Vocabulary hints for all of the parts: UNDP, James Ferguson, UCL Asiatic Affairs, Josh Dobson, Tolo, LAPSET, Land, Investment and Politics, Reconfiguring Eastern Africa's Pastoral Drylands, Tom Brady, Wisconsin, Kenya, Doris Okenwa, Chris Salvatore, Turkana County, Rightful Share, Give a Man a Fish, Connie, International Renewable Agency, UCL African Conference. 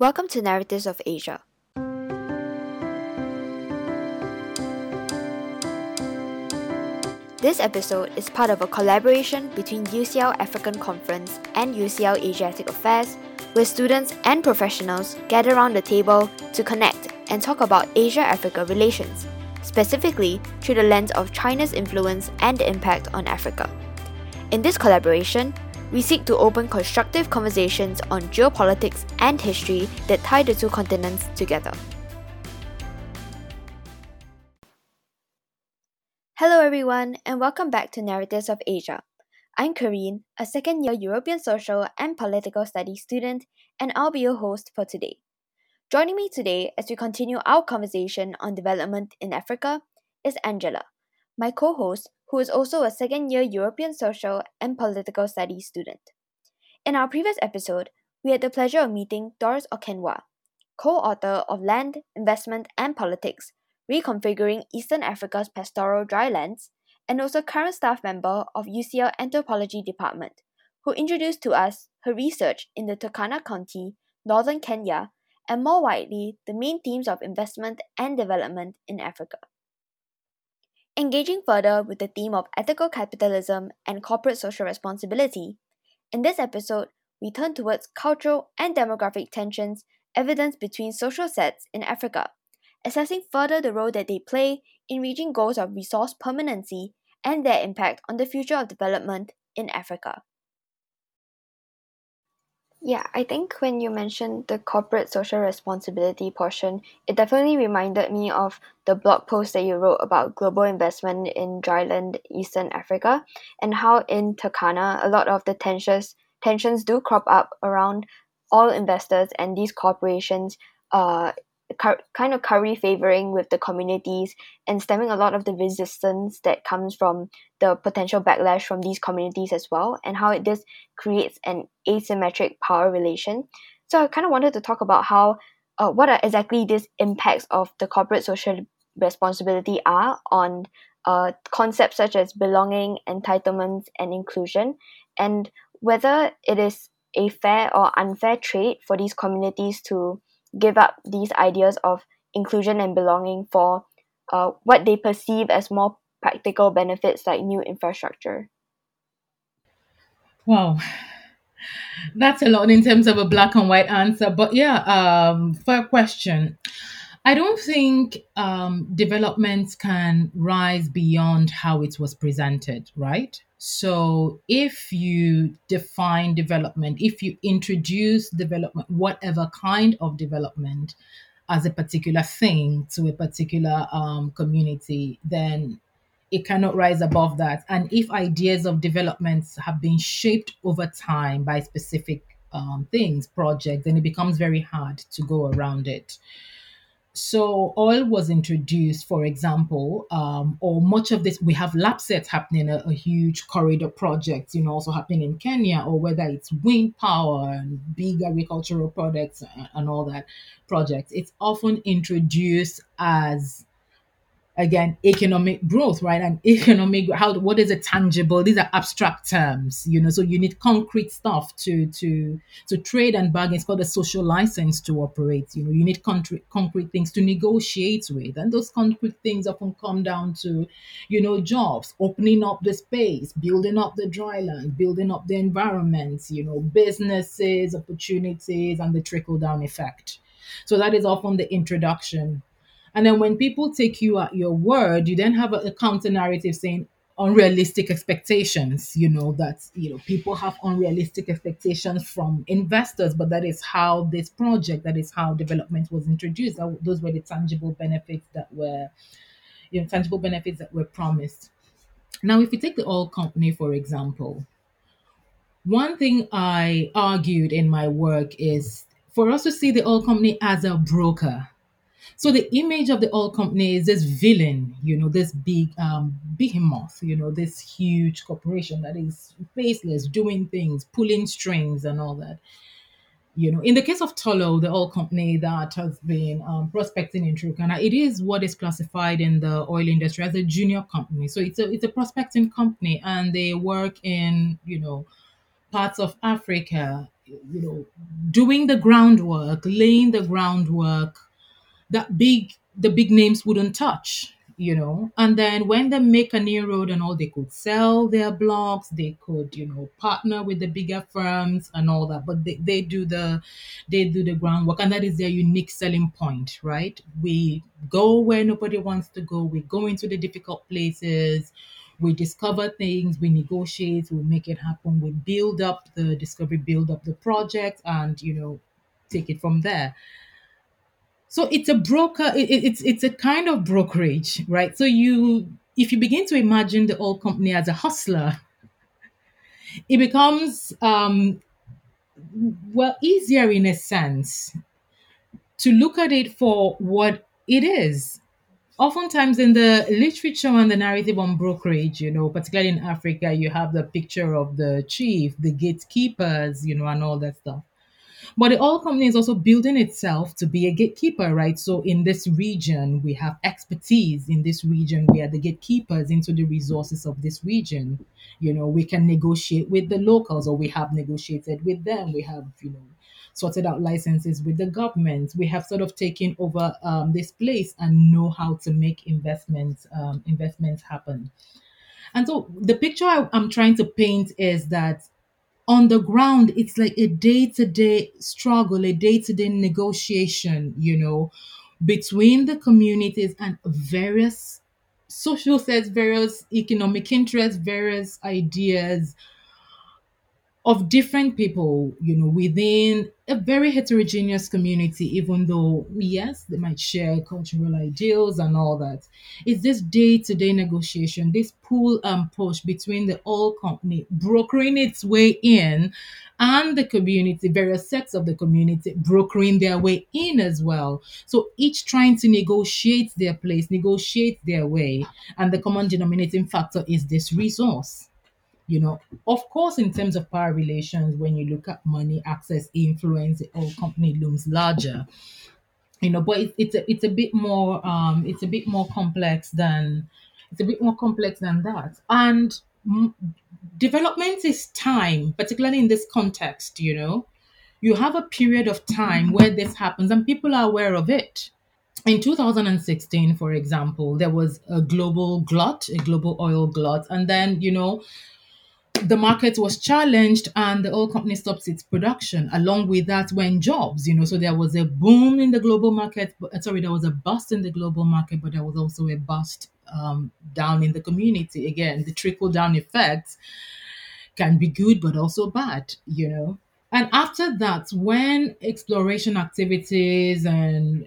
Welcome to Narratives of Asia. This episode is part of a collaboration between UCL African Conference and UCL Asiatic Affairs, where students and professionals gather around the table to connect and talk about Asia-Africa relations, specifically through the lens of China's influence and impact on Africa. In this collaboration, we seek to open constructive conversations on geopolitics and history that tie the two continents together. Hello everyone, and welcome back to Narratives of Asia. I'm Karine, a second-year European Social and Political Studies student, and I'll be your host for today. Joining me today as we continue our conversation on development in Africa is Angela, my co-host, who is also a second-year European Social and Political Studies student. In our previous episode, we had the pleasure of meeting Doris Okenwa, co-author of Land, Investment and Politics, Reconfiguring Eastern Africa's Pastoral Drylands, and also current staff member of UCL Anthropology Department, who introduced to us her research in the Turkana County, northern Kenya, and more widely, the main themes of investment and development in Africa. Engaging further with the theme of ethical capitalism and corporate social responsibility, in this episode, we turn towards cultural and demographic tensions evidenced between social sets in Africa, assessing further the role that they play in reaching goals of resource permanency and their impact on the future of development in Africa. Yeah, I think when you mentioned the corporate social responsibility portion, it definitely reminded me of the blog post that you wrote about global investment in dryland Eastern Africa and how in Turkana, a lot of the tensions do crop up around all investors and these corporations kind of curry favoring with the communities and stemming a lot of the resistance that comes from the potential backlash from these communities as well, and how this creates an asymmetric power relation. So I kind of wanted to talk about how what are exactly these impacts of the corporate social responsibility are on concepts such as belonging, entitlements, and inclusion, and whether it is a fair or unfair trade for these communities to give up these ideas of inclusion and belonging for what they perceive as more practical benefits like new infrastructure. Wow, that's a lot in terms of a black and white answer. But yeah, fair question. I don't think development can rise beyond how it was presented, right? So if you define development, if you introduce development, whatever kind of development, as a particular thing to a particular community, then it cannot rise above that. And if ideas of developments have been shaped over time by specific things, projects, then it becomes very hard to go around it. So oil was introduced, for example, or much of this, we have LAPSET happening, a huge corridor project, you know, also happening in Kenya, or whether it's wind power and big agricultural products and all that projects. It's often introduced as, again, economic growth, right? And economic, what is a tangible? These are abstract terms, you know, so you need concrete stuff to trade and bargain. It's called a social license to operate. You know, you need concrete things to negotiate with. And those concrete things often come down to, you know, jobs, opening up the space, building up the dryland, building up the environment, you know, businesses, opportunities, and the trickle-down effect. So that is often the introduction. And then when people take you at your word, you then have a counter-narrative saying unrealistic expectations, you know, that, you know, people have unrealistic expectations from investors, but that is how this project, that is how development was introduced. Those were the tangible benefits that were, you know, promised. Now, if you take the oil company, for example, one thing I argued in my work is for us to see the oil company as a broker. So the image of the oil company is this villain, you know, this big behemoth, you know, this huge corporation that is faceless, doing things, pulling strings and all that. You know, in the case of Tolo, the oil company that has been prospecting in Turkana, it is what is classified in the oil industry as a junior company. So it's a prospecting company, and they work in, you know, parts of Africa, doing the groundwork, laying the groundwork that the big names wouldn't touch, And then when they make an inroad and all, they could sell their blocks, they could, partner with the bigger firms and all that. But they do the groundwork, and that is their unique selling point, right? We go where nobody wants to go. We go into the difficult places. We discover things, we negotiate, we make it happen, we build up the discovery, build up the project, and, take it from there. So it's a broker, it's a kind of brokerage, right? So if you begin to imagine the oil company as a hustler, it becomes, easier in a sense to look at it for what it is. Oftentimes in the literature and the narrative on brokerage, particularly in Africa, you have the picture of the chief, the gatekeepers, and all that stuff. But the oil company is also building itself to be a gatekeeper, right? So in this region, we have expertise. In this region, we are the gatekeepers into the resources of this region. We can negotiate with the locals, or we have negotiated with them. We have, sorted out licenses with the government. We have sort of taken over this place and know how to make investments happen. And so the picture I'm trying to paint is that on the ground, it's like a day-to-day struggle, a day-to-day negotiation, between the communities and various social sets, various economic interests, various ideas of different people, within a very heterogeneous community, even though, yes, they might share cultural ideals and all that. It's this day-to-day negotiation, this pull and push between the oil company brokering its way in and the community, various sects of the community brokering their way in as well. So each trying to negotiate their place, negotiate their way. And the common denominating factor is this resource. Of course, in terms of power relations, when you look at money, access, influence, the oil company looms larger. But it's a bit more complex than that. And development is time, particularly in this context. You have a period of time where this happens, and people are aware of it. In 2016, for example, there was a global oil glut, and then the market was challenged and the oil company stopped its production. Along with that went jobs, so there was a boom in the global market. There was a bust in the global market, but there was also a bust down in the community. Again, the trickle-down effects can be good, but also bad, And after that, when exploration activities and,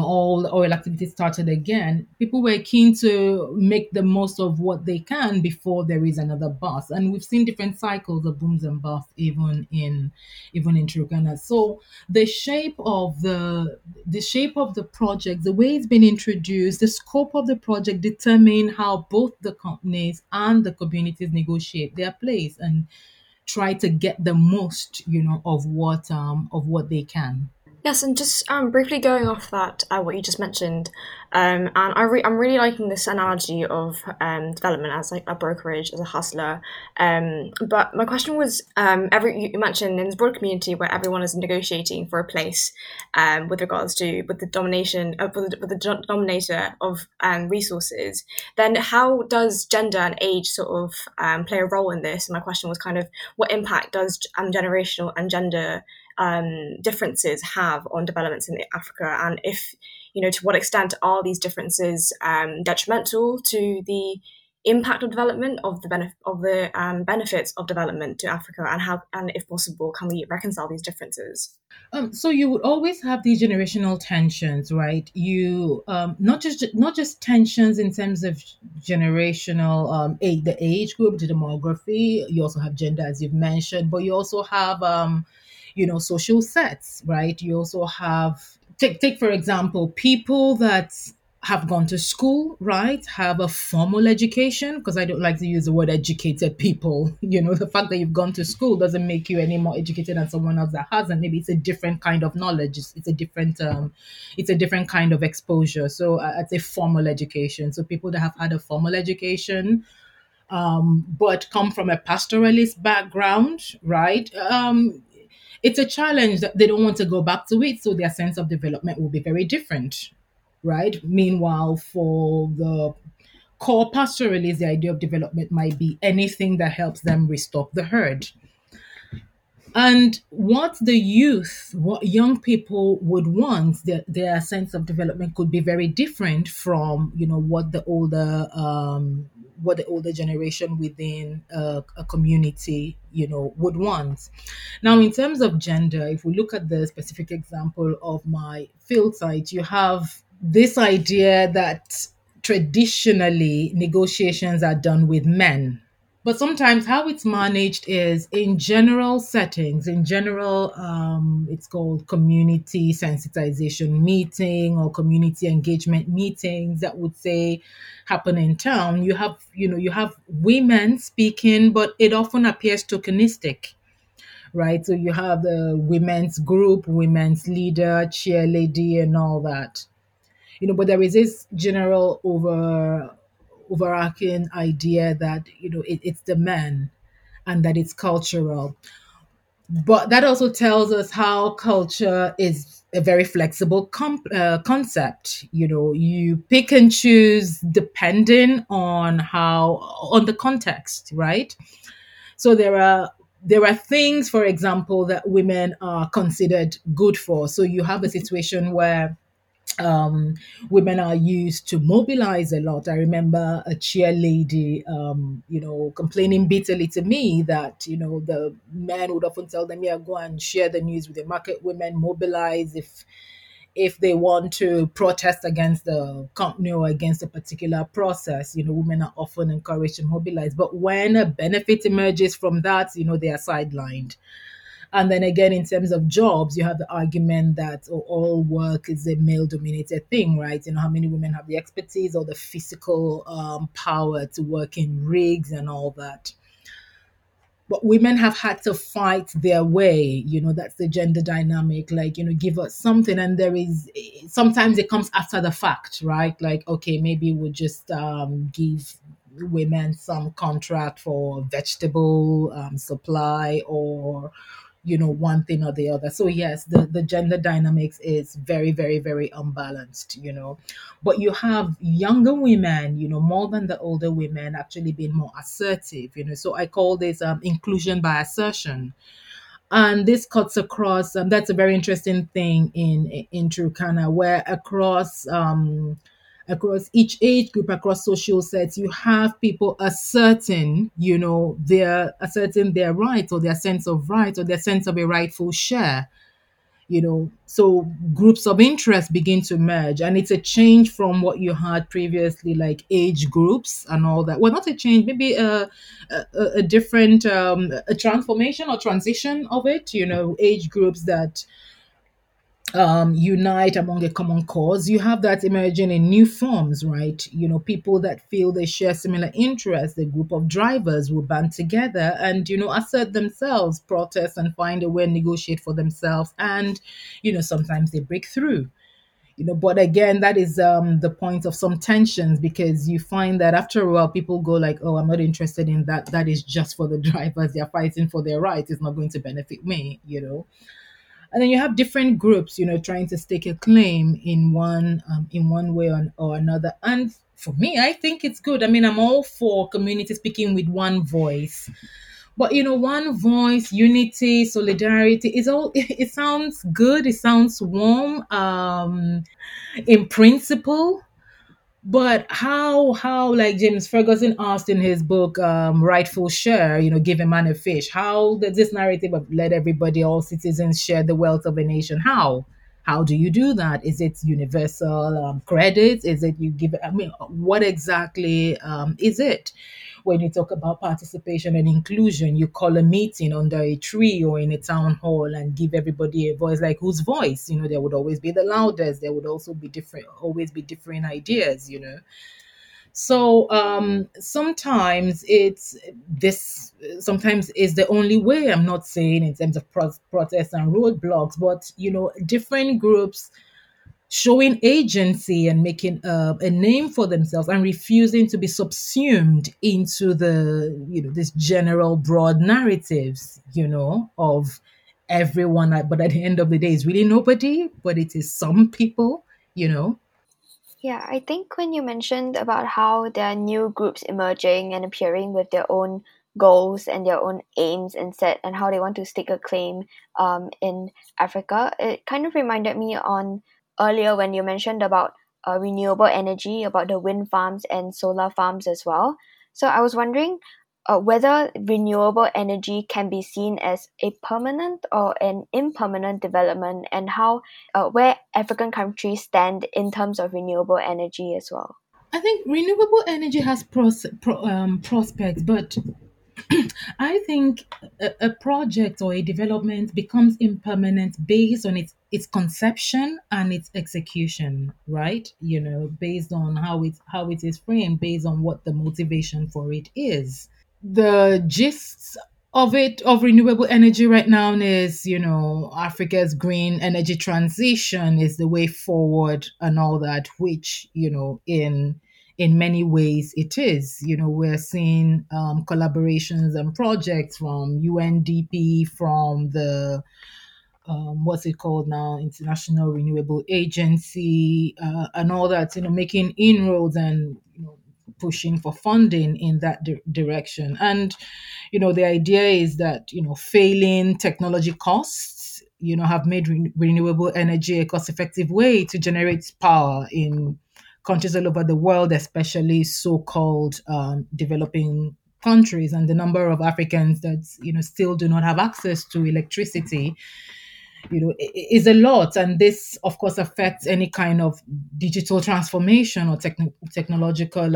all the oil activities started again, people were keen to make the most of what they can before there is another bust. And we've seen different cycles of booms and busts, even in Turkana. So the shape of the project, the way it's been introduced, the scope of the project determine how both the companies and the communities negotiate their place and try to get the most, of what they can. Yes, and just briefly going off that, what you just mentioned, and I'm really liking this analogy of development as like a brokerage, as a hustler. But my question was, you mentioned in the broad community where everyone is negotiating for a place, with regards to the denominator of resources. Then how does gender and age sort of play a role in this? And my question was kind of, what impact does generational and gender differences have on developments in Africa, and if to what extent are these differences detrimental to the impact of development, of the benefits of development to Africa, and how, and if possible, can we reconcile these differences? So you would always have these generational tensions, right? You not just tensions in terms of generational the age group, the demography. You also have gender, as you've mentioned, but you also have social sets, right? You also have, take for example, people that have gone to school, right? Have a formal education, because I don't like to use the word educated people. The fact that you've gone to school doesn't make you any more educated than someone else that hasn't. Maybe it's a different kind of knowledge. It's a different kind of exposure. So I'd say formal education. So people that have had a formal education but come from a pastoralist background, right? It's a challenge that they don't want to go back to it, so their sense of development will be very different, right? Meanwhile, for the core pastoralists, the idea of development might be anything that helps them restock the herd. And what young people would want, their sense of development could be very different from, what the older generation within a community, would want. Now, in terms of gender, if we look at the specific example of my field site, you have this idea that traditionally negotiations are done with men. But sometimes how it's managed is in general settings, it's called community sensitization meeting or community engagement meetings that would say happen in town. You have women speaking, but it often appears tokenistic, right? So you have the women's group, women's leader, cheerleader, and all that. But there is this general overarching idea that it's the man and that it's cultural. But that also tells us how culture is a very flexible concept. You pick and choose depending on the context, right? So there are things, for example, that women are considered good for. So you have a situation where women are used to mobilize a lot. I remember a cheerleader, complaining bitterly to me that, the men would often tell them, go and share the news with the market women, mobilize if they want to protest against the company or against a particular process. Women are often encouraged to mobilize. But when a benefit emerges from that, they are sidelined. And then again, in terms of jobs, you have the argument that all work is a male-dominated thing, right? How many women have the expertise or the physical power to work in rigs and all that. But women have had to fight their way. That's the gender dynamic, like, give us something. And sometimes it comes after the fact, right? Like, okay, maybe we'll just give women some contract for vegetable supply or one thing or the other. So yes, the gender dynamics is very, very, very unbalanced, But you have younger women, more than the older women actually being more assertive, So I call this inclusion by assertion. And this cuts across, that's a very interesting thing in Turkana, where across each age group, across social sets, you have people asserting their rights or their sense of rights or their sense of a rightful share, So groups of interest begin to merge, and it's a change from what you had previously, like age groups and all that. Well, not a change, maybe a different, a transformation or transition of it, age groups that unite among a common cause. You have that emerging in new forms, right? People that feel they share similar interests, the group of drivers will band together and, assert themselves, protest and find a way and negotiate for themselves. And, sometimes they break through. But again, that is the point of some tensions, because you find that after a while people go like, oh, I'm not interested in that. That is just for the drivers. They're fighting for their rights. It's not going to benefit me, And then you have different groups, trying to stake a claim in one way or another. And for me, I think it's good. I mean, I'm all for community speaking with one voice. But, one voice, unity, solidarity, it sounds good. It sounds warm in principle. But how like James Ferguson asked in his book, Rightful Share, Give a Man a Fish, how does this narrative of let everybody, all citizens share the wealth of a nation? How do you do that? Is it universal credits? Is it you give? I mean, what exactly is it? When you talk about participation and inclusion, you call a meeting under a tree or in a town hall and give everybody a voice. Like, whose voice? There would always be the loudest. There would also be different ideas, So sometimes is the only way. I'm not saying in terms of protests and roadblocks, but different groups showing agency and making a name for themselves and refusing to be subsumed into the, you know, this general broad narratives, you know, of everyone. But at the end of the day, it's really nobody, but it is some people, you know. Yeah, I think when you mentioned about how there are new groups emerging and appearing with their own goals and their own aims and set and how they want to stake a claim in Africa, it kind of reminded me on earlier when you mentioned about renewable energy, about the wind farms and solar farms as well. So I was wondering whether renewable energy can be seen as a permanent or an impermanent development, and how where African countries stand in terms of renewable energy as well. I think renewable energy has prospects, but I think a project or a development becomes impermanent based on its conception and its execution, right? You know, based on how it is framed, based on what the motivation for it is. The gists of renewable energy right now is, you know, Africa's green energy transition is the way forward and all that, which, you know, in many ways it is. You know, we're seeing collaborations and projects from UNDP, from the, International Renewable Agency, and all that, you know, making inroads and, you know, pushing for funding in that direction. And, you know, the idea is that, you know, failing technology costs, you know, have made renewable energy a cost-effective way to generate power in countries all over the world, especially so-called developing countries. And the number of Africans that, you know, still do not have access to electricity, you know, is a lot. And this, of course, affects any kind of digital transformation or technological,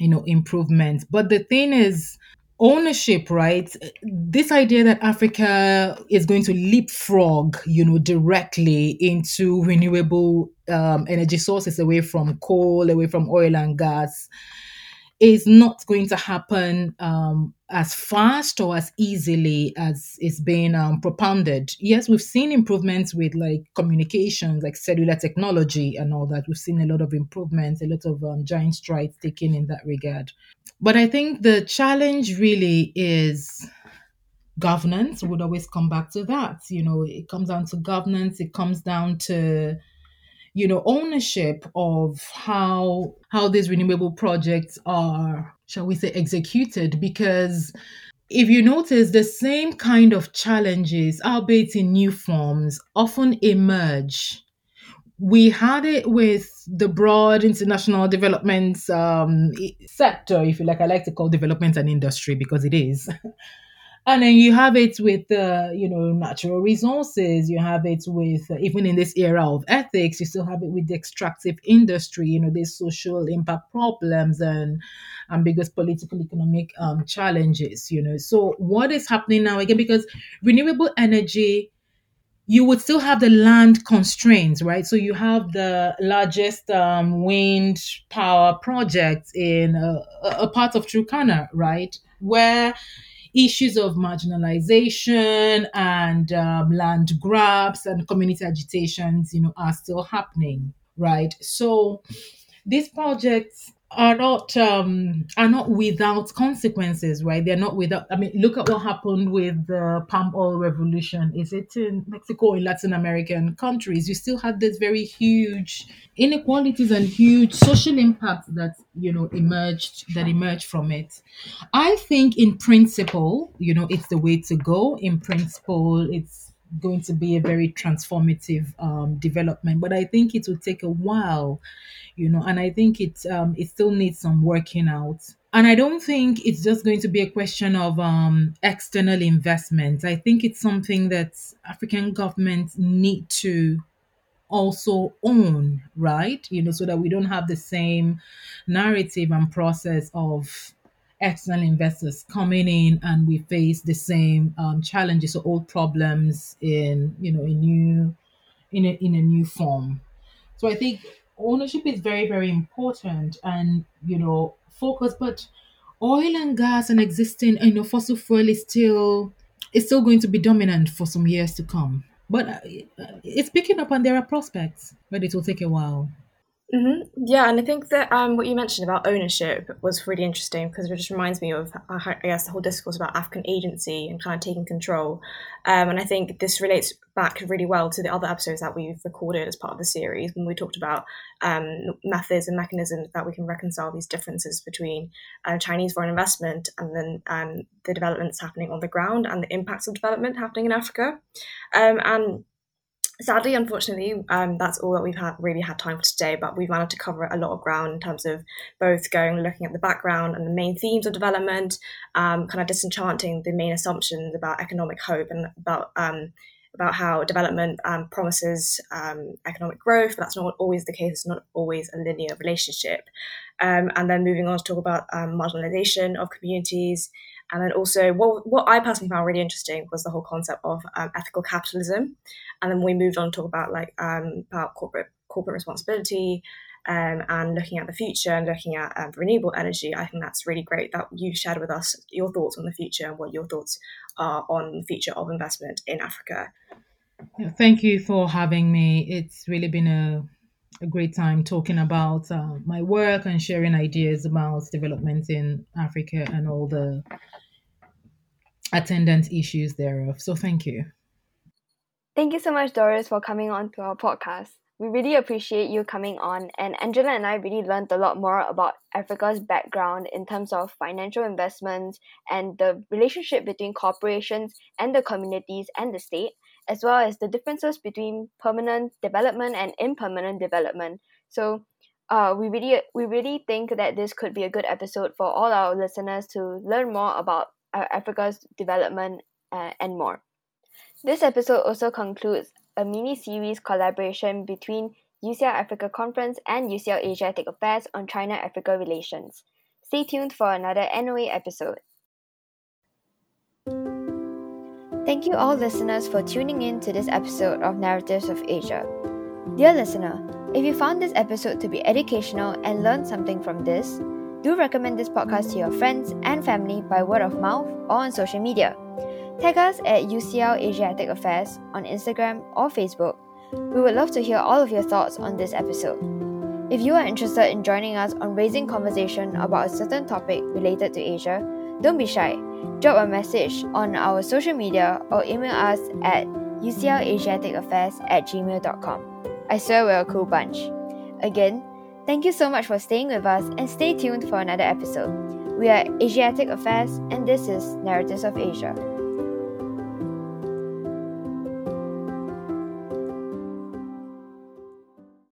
you know, improvements. But the thing is ownership, right? This idea that Africa is going to leapfrog, you know, directly into renewable energy sources, away from coal, away from oil and gas, is not going to happen as fast or as easily as it's been propounded. Yes, we've seen improvements with like communications, like cellular technology and all that. We've seen a lot of improvements, a lot of giant strides taken in that regard. But I think the challenge really is governance. We'd always come back to that. You know, it comes down to governance. It comes down to, you know, ownership of how these renewable projects are, shall we say, executed. Because if you notice, the same kind of challenges, albeit in new forms, often emerge. We had it with the broad international development sector, if you like. I like to call development an industry because it is. And then you have it with, you know, natural resources. You have it with, even in this era of ethics, you still have it with the extractive industry. You know, there's social impact problems and ambiguous political economic challenges, you know. So what is happening now again? Because renewable energy, you would still have the land constraints, right? So you have the largest wind power project in a part of Turkana, right, where issues of marginalization and land grabs and community agitations, you know, are still happening, right? So these projects are not without consequences, right? They're not without. I mean, look at what happened with the palm oil revolution. Is it in Mexico or in Latin American countries? You still had these very huge inequalities and huge social impacts that, you know, emerged from it. I think in principle, you know, it's the way to go. In principle, it's going to be a very transformative development, but I think it will take a while, you know, and I think it still needs some working out. And I don't think it's just going to be a question of external investment. I think it's something that African governments need to also own, right? You know, so that we don't have the same narrative and process of external investors coming in and we face the same challenges or old problems in, you know, in a new form. So I think ownership is very, very important and, you know, focus. But oil and gas and existing, you know, fossil fuel is still going to be dominant for some years to come. But it's picking up and there are prospects, but it will take a while. Mm-hmm. Yeah, and I think that what you mentioned about ownership was really interesting, because it just reminds me of, I guess, the whole discourse about African agency and kind of taking control. And I think this relates back really well to the other episodes that we've recorded as part of the series, when we talked about methods and mechanisms that we can reconcile these differences between Chinese foreign investment and then the developments happening on the ground and the impacts of development happening in Africa. And sadly, unfortunately, that's all that we've really had time for today, but we've managed to cover a lot of ground in terms of both looking at the background and the main themes of development, kind of disenchanting the main assumptions about economic hope and about how development promises economic growth, but that's not always the case. It's not always a linear relationship. And then moving on to talk about marginalization of communities. And then also, what I personally found really interesting was the whole concept of ethical capitalism. And then we moved on to talk about about corporate responsibility and looking at the future and looking at renewable energy. I think that's really great that you shared with us your thoughts on the future and what your thoughts are on the future of investment in Africa. Thank you for having me. It's really been a great time talking about my work and sharing ideas about development in Africa and all the attendant issues thereof. So thank you. Thank you so much, Doris, for coming on to our podcast. We really appreciate you coming on, and Angela and I really learned a lot more about Africa's background in terms of financial investments and the relationship between corporations and the communities and the state, as well as the differences between permanent development and impermanent development. So we really think that this could be a good episode for all our listeners to learn more about Africa's development and more. This episode also concludes a mini-series collaboration between UCL Africa Conference and UCL Asiatic Affairs on China-Africa relations. Stay tuned for another NOA episode. Thank you all listeners for tuning in to this episode of Narratives of Asia. Dear listener, if you found this episode to be educational and learned something from this, do recommend this podcast to your friends and family by word of mouth or on social media. Tag us at UCL Asiatic Affairs on Instagram or Facebook. We would love to hear all of your thoughts on this episode. If you are interested in joining us on raising conversation about a certain topic related to Asia, don't be shy. Drop a message on our social media or email us at uclasiaticaffairs@gmail.com. I swear we're a cool bunch. Again, thank you so much for staying with us and stay tuned for another episode. We are Asiatic Affairs and this is Narratives of Asia.